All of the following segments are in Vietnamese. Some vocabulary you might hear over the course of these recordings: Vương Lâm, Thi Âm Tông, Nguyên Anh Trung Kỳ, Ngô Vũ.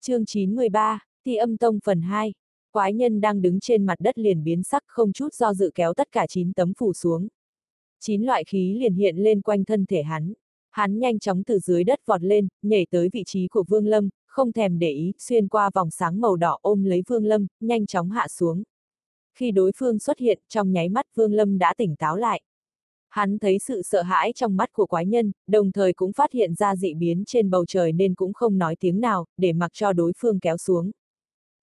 Chương 93, Thi Âm Tông phần 2. Quái nhân đang đứng trên mặt đất liền biến sắc, không chút do dự kéo tất cả 9 tấm phủ xuống. 9 loại khí liền hiện lên quanh thân thể hắn. Hắn nhanh chóng từ dưới đất vọt lên, nhảy tới vị trí của Vương Lâm, không thèm để ý, xuyên qua vòng sáng màu đỏ ôm lấy Vương Lâm, nhanh chóng hạ xuống. Khi đối phương xuất hiện, trong nháy mắt Vương Lâm đã tỉnh táo lại. Hắn thấy sự sợ hãi trong mắt của quái nhân, đồng thời cũng phát hiện ra dị biến trên bầu trời nên cũng không nói tiếng nào, để mặc cho đối phương kéo xuống.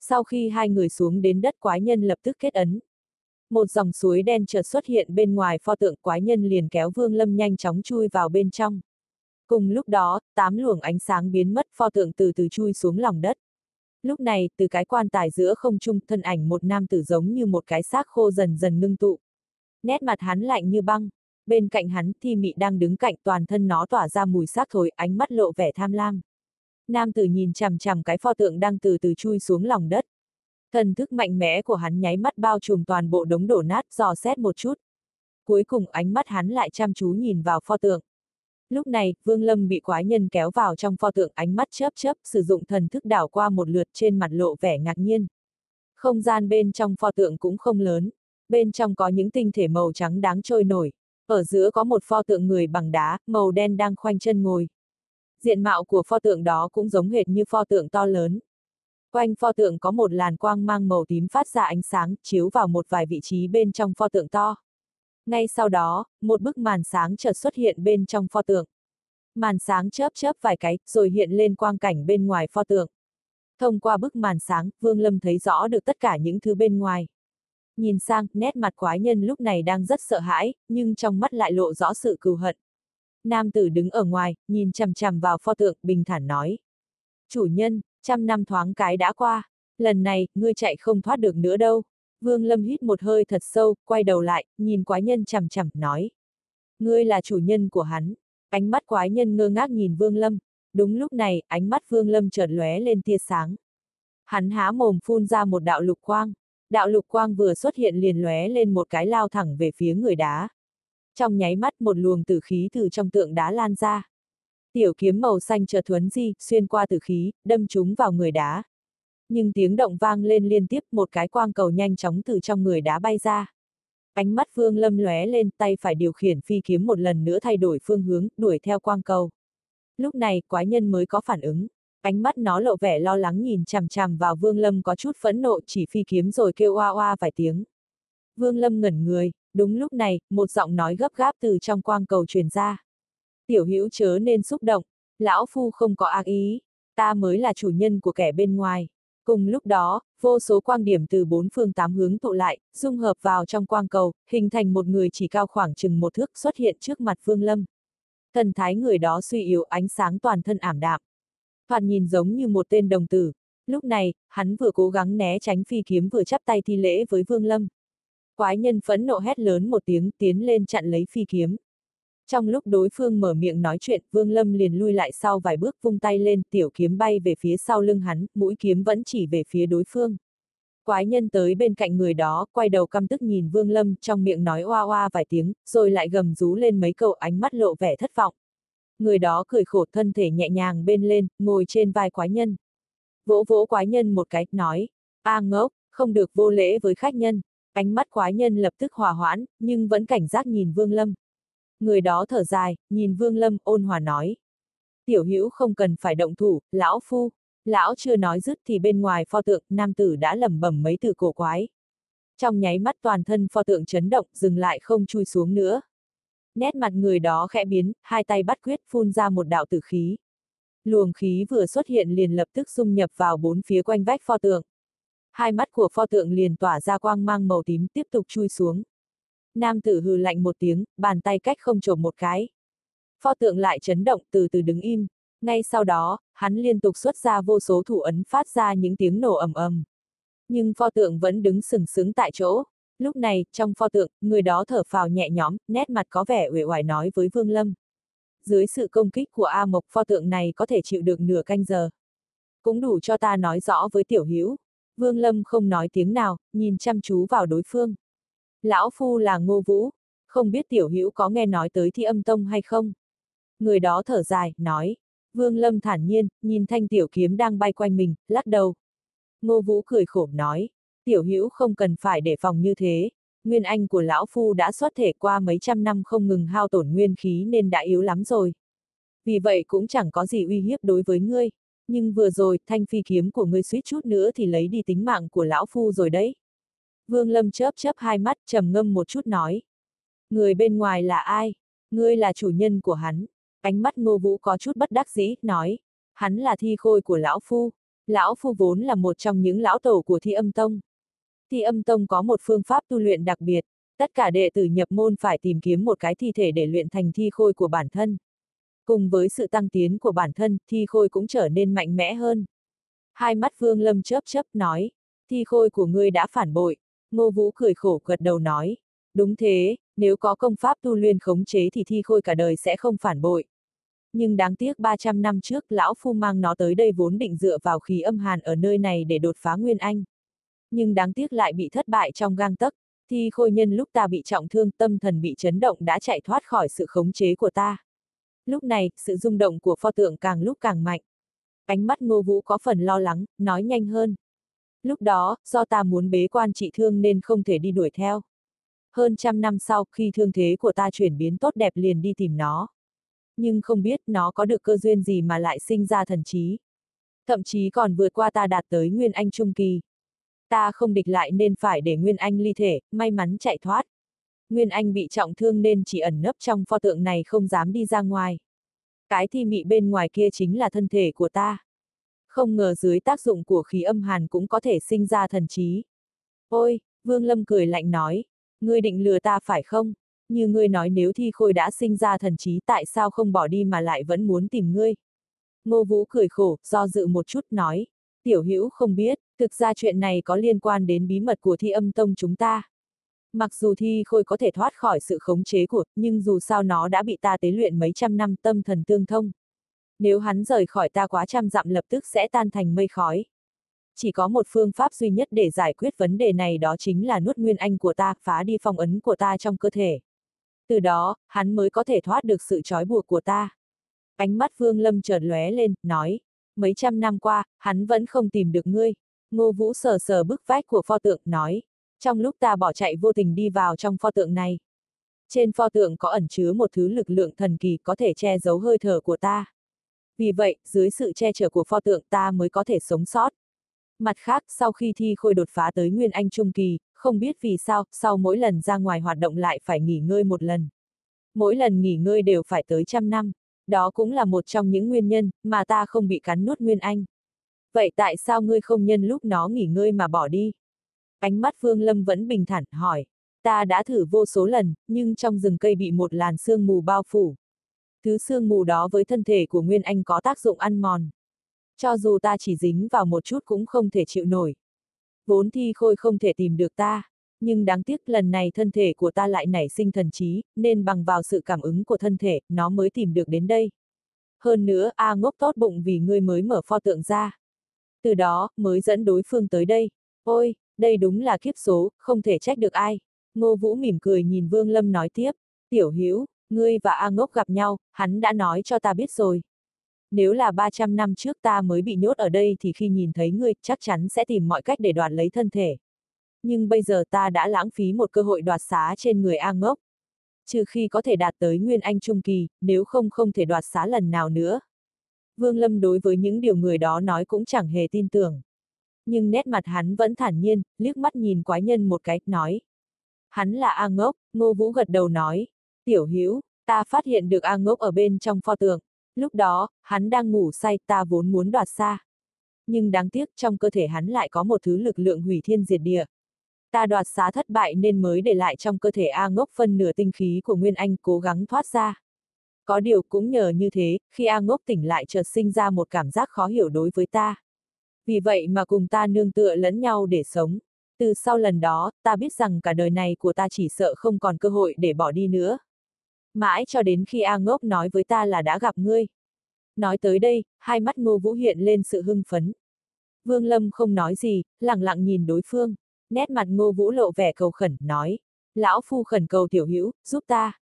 Sau khi hai người xuống đến đất, quái nhân lập tức kết ấn. Một dòng suối đen chợt xuất hiện bên ngoài pho tượng, quái nhân liền kéo Vương Lâm nhanh chóng chui vào bên trong. Cùng lúc đó, 8 luồng ánh sáng biến mất, pho tượng từ từ chui xuống lòng đất. Lúc này, từ cái quan tài giữa không trung, thân ảnh một nam tử giống như một cái xác khô dần dần ngưng tụ. Nét mặt hắn lạnh như băng. Bên cạnh hắn, Thi Mị đang đứng cạnh, toàn thân nó tỏa ra mùi xác thối, ánh mắt lộ vẻ tham lam. Nam tử nhìn chằm chằm cái pho tượng đang từ từ chui xuống lòng đất. Thần thức mạnh mẽ của hắn nháy mắt bao trùm toàn bộ đống đổ nát, dò xét một chút. Cuối cùng ánh mắt hắn lại chăm chú nhìn vào pho tượng. Lúc này, Vương Lâm bị quái nhân kéo vào trong pho tượng, ánh mắt chớp chớp, sử dụng thần thức đảo qua một lượt, trên mặt lộ vẻ ngạc nhiên. Không gian bên trong pho tượng cũng không lớn, bên trong có những tinh thể màu trắng đáng trôi nổi. Ở giữa có một pho tượng người bằng đá, màu đen đang khoanh chân ngồi. Diện mạo của pho tượng đó cũng giống hệt như pho tượng to lớn. Quanh pho tượng có một làn quang mang màu tím phát ra ánh sáng, chiếu vào một vài vị trí bên trong pho tượng to. Ngay sau đó, một bức màn sáng chợt xuất hiện bên trong pho tượng. Màn sáng chớp chớp vài cái, rồi hiện lên quang cảnh bên ngoài pho tượng. Thông qua bức màn sáng, Vương Lâm thấy rõ được tất cả những thứ bên ngoài. Nhìn sang, nét mặt quái nhân lúc này đang rất sợ hãi, nhưng trong mắt lại lộ rõ sự cừu hận. Nam tử đứng ở ngoài, nhìn chằm chằm vào pho tượng, bình thản nói. Chủ nhân, 100 năm thoáng cái đã qua, lần này, ngươi chạy không thoát được nữa đâu. Vương Lâm hít một hơi thật sâu, quay đầu lại, nhìn quái nhân chằm chằm, nói. Ngươi là chủ nhân của hắn. Ánh mắt quái nhân ngơ ngác nhìn Vương Lâm. Đúng lúc này, ánh mắt Vương Lâm chợt lóe lên tia sáng. Hắn há mồm phun ra một đạo lục quang. Đạo lục quang vừa xuất hiện liền lóe lên một cái, lao thẳng về phía người đá. Trong nháy mắt, một luồng tử khí từ trong tượng đá lan ra. Tiểu kiếm màu xanh chợt thuấn di, xuyên qua tử khí, đâm trúng vào người đá. Nhưng tiếng động vang lên liên tiếp, một cái quang cầu nhanh chóng từ trong người đá bay ra. Ánh mắt Vương Lâm lóe lên, tay phải điều khiển phi kiếm một lần nữa thay đổi phương hướng, đuổi theo quang cầu. Lúc này, quái nhân mới có phản ứng. Ánh mắt nó lộ vẻ lo lắng nhìn chằm chằm vào Vương Lâm, có chút phẫn nộ chỉ phi kiếm rồi kêu oa oa vài tiếng. Vương Lâm ngẩn người, đúng lúc này, một giọng nói gấp gáp từ trong quang cầu truyền ra. Tiểu hữu chớ nên xúc động, lão phu không có ác ý, ta mới là chủ nhân của kẻ bên ngoài. Cùng lúc đó, vô số quang điểm từ 4 phương 8 hướng tụ lại, dung hợp vào trong quang cầu, hình thành một người chỉ cao khoảng chừng 1 thước xuất hiện trước mặt Vương Lâm. Thần thái người đó suy yếu, ánh sáng toàn thân ảm đạm. Thoạt nhìn giống như một tên đồng tử. Lúc này, hắn vừa cố gắng né tránh phi kiếm vừa chắp tay thi lễ với Vương Lâm. Quái nhân phẫn nộ hét lớn một tiếng, tiến lên chặn lấy phi kiếm. Trong lúc đối phương mở miệng nói chuyện, Vương Lâm liền lui lại sau vài bước, vung tay lên, tiểu kiếm bay về phía sau lưng hắn, mũi kiếm vẫn chỉ về phía đối phương. Quái nhân tới bên cạnh người đó, quay đầu căm tức nhìn Vương Lâm, trong miệng nói oa oa vài tiếng, rồi lại gầm rú lên mấy câu, ánh mắt lộ vẻ thất vọng. Người đó cười khổ, thân thể nhẹ nhàng bên lên, ngồi trên vai quái nhân. Vỗ vỗ quái nhân một cái, nói, a ngốc, không được vô lễ với khách nhân. Ánh mắt quái nhân lập tức hòa hoãn, nhưng vẫn cảnh giác nhìn Vương Lâm. Người đó thở dài, nhìn Vương Lâm ôn hòa nói. Tiểu hữu không cần phải động thủ, lão phu. Lão chưa nói dứt thì bên ngoài pho tượng, nam tử đã lẩm bẩm mấy từ cổ quái. Trong nháy mắt toàn thân pho tượng chấn động, dừng lại không chui xuống nữa. Nét mặt người đó khẽ biến, hai tay bắt quyết phun ra một đạo tử khí. Luồng khí vừa xuất hiện liền lập tức dung nhập vào 4 phía quanh vách pho tượng. Hai mắt của pho tượng liền tỏa ra quang mang màu tím, tiếp tục chui xuống. Nam tử hừ lạnh một tiếng, bàn tay cách không chộp một cái. Pho tượng lại chấn động, từ từ đứng im. Ngay sau đó, hắn liên tục xuất ra vô số thủ ấn, phát ra những tiếng nổ ầm ầm. Nhưng pho tượng vẫn đứng sừng sững tại chỗ. Lúc này, trong pho tượng, người đó thở phào nhẹ nhõm, nét mặt có vẻ uể oải nói với Vương Lâm. Dưới sự công kích của A Mộc, pho tượng này có thể chịu được nửa canh giờ. Cũng đủ cho ta nói rõ với tiểu hữu. Vương Lâm không nói tiếng nào, nhìn chăm chú vào đối phương. Lão phu là Ngô Vũ, không biết tiểu hữu có nghe nói tới Thi Âm Tông hay không? Người đó thở dài, nói. Vương Lâm thản nhiên, nhìn thanh tiểu kiếm đang bay quanh mình, lắc đầu. Ngô Vũ cười khổ nói, tiểu hữu không cần phải đề phòng như thế. Nguyên anh của lão phu đã xuất thể qua mấy trăm năm không ngừng hao tổn nguyên khí nên đã yếu lắm rồi. Vì vậy cũng chẳng có gì uy hiếp đối với ngươi. Nhưng vừa rồi, thanh phi kiếm của ngươi suýt chút nữa thì lấy đi tính mạng của lão phu rồi đấy. Vương Lâm chớp hai mắt, trầm ngâm một chút nói. Người bên ngoài là ai? Ngươi là chủ nhân của hắn. Ánh mắt Ngô Vũ có chút bất đắc dĩ, nói. Hắn là thi khôi của lão phu. Lão phu vốn là một trong những lão tổ của Thi Âm Tông. Thi Âm Tông có một phương pháp tu luyện đặc biệt. Tất cả đệ tử nhập môn phải tìm kiếm một cái thi thể để luyện thành thi khôi của bản thân. Cùng với sự tăng tiến của bản thân, thi khôi cũng trở nên mạnh mẽ hơn. Hai mắt Vương Lâm chớp nói. Thi khôi của ngươi đã phản bội. Ngô Vũ cười khổ gật đầu nói. Đúng thế, nếu có công pháp tu luyện khống chế thì thi khôi cả đời sẽ không phản bội. Nhưng đáng tiếc 300 năm trước lão phu mang nó tới đây vốn định dựa vào khí âm hàn ở nơi này để đột phá Nguyên Anh. Nhưng đáng tiếc lại bị thất bại trong gang tấc. Thi khôi nhân lúc ta bị trọng thương tâm thần bị chấn động đã chạy thoát khỏi sự khống chế của ta. Lúc này, sự rung động của pho tượng càng lúc càng mạnh. Ánh mắt Ngô Vũ có phần lo lắng, nói nhanh hơn. Lúc đó, do ta muốn bế quan trị thương nên không thể đi đuổi theo. Hơn 100 năm sau, khi thương thế của ta chuyển biến tốt đẹp liền đi tìm nó. Nhưng không biết nó có được cơ duyên gì mà lại sinh ra thần trí. Thậm chí còn vượt qua ta đạt tới Nguyên Anh Trung Kỳ. Ta không địch lại nên phải để Nguyên Anh ly thể, may mắn chạy thoát. Nguyên Anh bị trọng thương nên chỉ ẩn nấp trong pho tượng này không dám đi ra ngoài. Cái thi mị bên ngoài kia chính là thân thể của ta. Không ngờ dưới tác dụng của khí âm hàn cũng có thể sinh ra thần trí. Ôi, Vương Lâm cười lạnh nói. Ngươi định lừa ta phải không? Như ngươi nói nếu thi khôi đã sinh ra thần trí tại sao không bỏ đi mà lại vẫn muốn tìm ngươi? Ngô Vũ cười khổ, do dự một chút nói. Tiểu hữu không biết, thực ra chuyện này có liên quan đến bí mật của Thi Âm Tông chúng ta. Mặc dù thi khôi có thể thoát khỏi sự khống chế của, nhưng dù sao nó đã bị ta tế luyện mấy trăm năm tâm thần tương thông. Nếu hắn rời khỏi ta quá 100 dặm lập tức sẽ tan thành mây khói. Chỉ có một phương pháp duy nhất để giải quyết vấn đề này đó chính là nuốt Nguyên Anh của ta, phá đi phong ấn của ta trong cơ thể. Từ đó, hắn mới có thể thoát được sự trói buộc của ta. Ánh mắt Vương Lâm chợt lóe lên, nói. Mấy trăm năm qua, hắn vẫn không tìm được ngươi. Ngô Vũ sờ bức vách của pho tượng, nói. Trong lúc ta bỏ chạy vô tình đi vào trong pho tượng này. Trên pho tượng có ẩn chứa một thứ lực lượng thần kỳ có thể che giấu hơi thở của ta. Vì vậy, dưới sự che chở của pho tượng ta mới có thể sống sót. Mặt khác, sau khi thi khôi đột phá tới Nguyên Anh Trung Kỳ, không biết vì sao, sau mỗi lần ra ngoài hoạt động lại phải nghỉ ngơi một lần. Mỗi lần nghỉ ngơi đều phải tới 100 năm. Đó cũng là một trong những nguyên nhân mà ta không bị cắn nuốt Nguyên Anh. Vậy tại sao ngươi không nhân lúc nó nghỉ ngơi mà bỏ đi? Ánh mắt Vương Lâm vẫn bình thản, hỏi. Ta đã thử vô số lần, nhưng trong rừng cây bị một làn sương mù bao phủ. Thứ sương mù đó với thân thể của Nguyên Anh có tác dụng ăn mòn. Cho dù ta chỉ dính vào một chút cũng không thể chịu nổi. Vốn thi khôi không thể tìm được ta, nhưng đáng tiếc lần này thân thể của ta lại nảy sinh thần trí, nên bằng vào sự cảm ứng của thân thể, nó mới tìm được đến đây. Hơn nữa, A Ngốc tốt bụng vì ngươi mới mở pho tượng ra. Từ đó, mới dẫn đối phương tới đây. Ôi, đây đúng là kiếp số, không thể trách được ai. Ngô Vũ mỉm cười nhìn Vương Lâm nói tiếp. Tiểu Hữu, ngươi và A Ngốc gặp nhau, hắn đã nói cho ta biết rồi. Nếu là 300 năm trước ta mới bị nhốt ở đây thì khi nhìn thấy ngươi, chắc chắn sẽ tìm mọi cách để đoạt lấy thân thể. Nhưng bây giờ ta đã lãng phí một cơ hội đoạt xá trên người A Ngốc. Trừ khi có thể đạt tới Nguyên Anh Trung Kỳ, nếu không thể đoạt xá lần nào nữa. Vương Lâm đối với những điều người đó nói cũng chẳng hề tin tưởng. Nhưng nét mặt hắn vẫn thản nhiên, liếc mắt nhìn quái nhân một cái, nói. Hắn là A Ngốc, Ngô Vũ gật đầu nói. Tiểu Hữu, ta phát hiện được A Ngốc ở bên trong pho tượng. Lúc đó, hắn đang ngủ say, ta vốn muốn đoạt xa. Nhưng đáng tiếc trong cơ thể hắn lại có một thứ lực lượng hủy thiên diệt địa. Ta đoạt xá thất bại nên mới để lại trong cơ thể A Ngốc phân nửa tinh khí của Nguyên Anh cố gắng thoát ra. Có điều cũng nhờ như thế, khi A Ngốc tỉnh lại chợt sinh ra một cảm giác khó hiểu đối với ta. Vì vậy mà cùng ta nương tựa lẫn nhau để sống. Từ sau lần đó, ta biết rằng cả đời này của ta chỉ sợ không còn cơ hội để bỏ đi nữa. Mãi cho đến khi A Ngốc nói với ta là đã gặp ngươi. Nói tới đây, hai mắt Ngô Vũ hiện lên sự hưng phấn. Vương Lâm không nói gì, lặng lặng nhìn đối phương. Nét mặt Ngô Vũ lộ vẻ cầu khẩn, nói. Lão phu khẩn cầu tiểu hữu, giúp ta.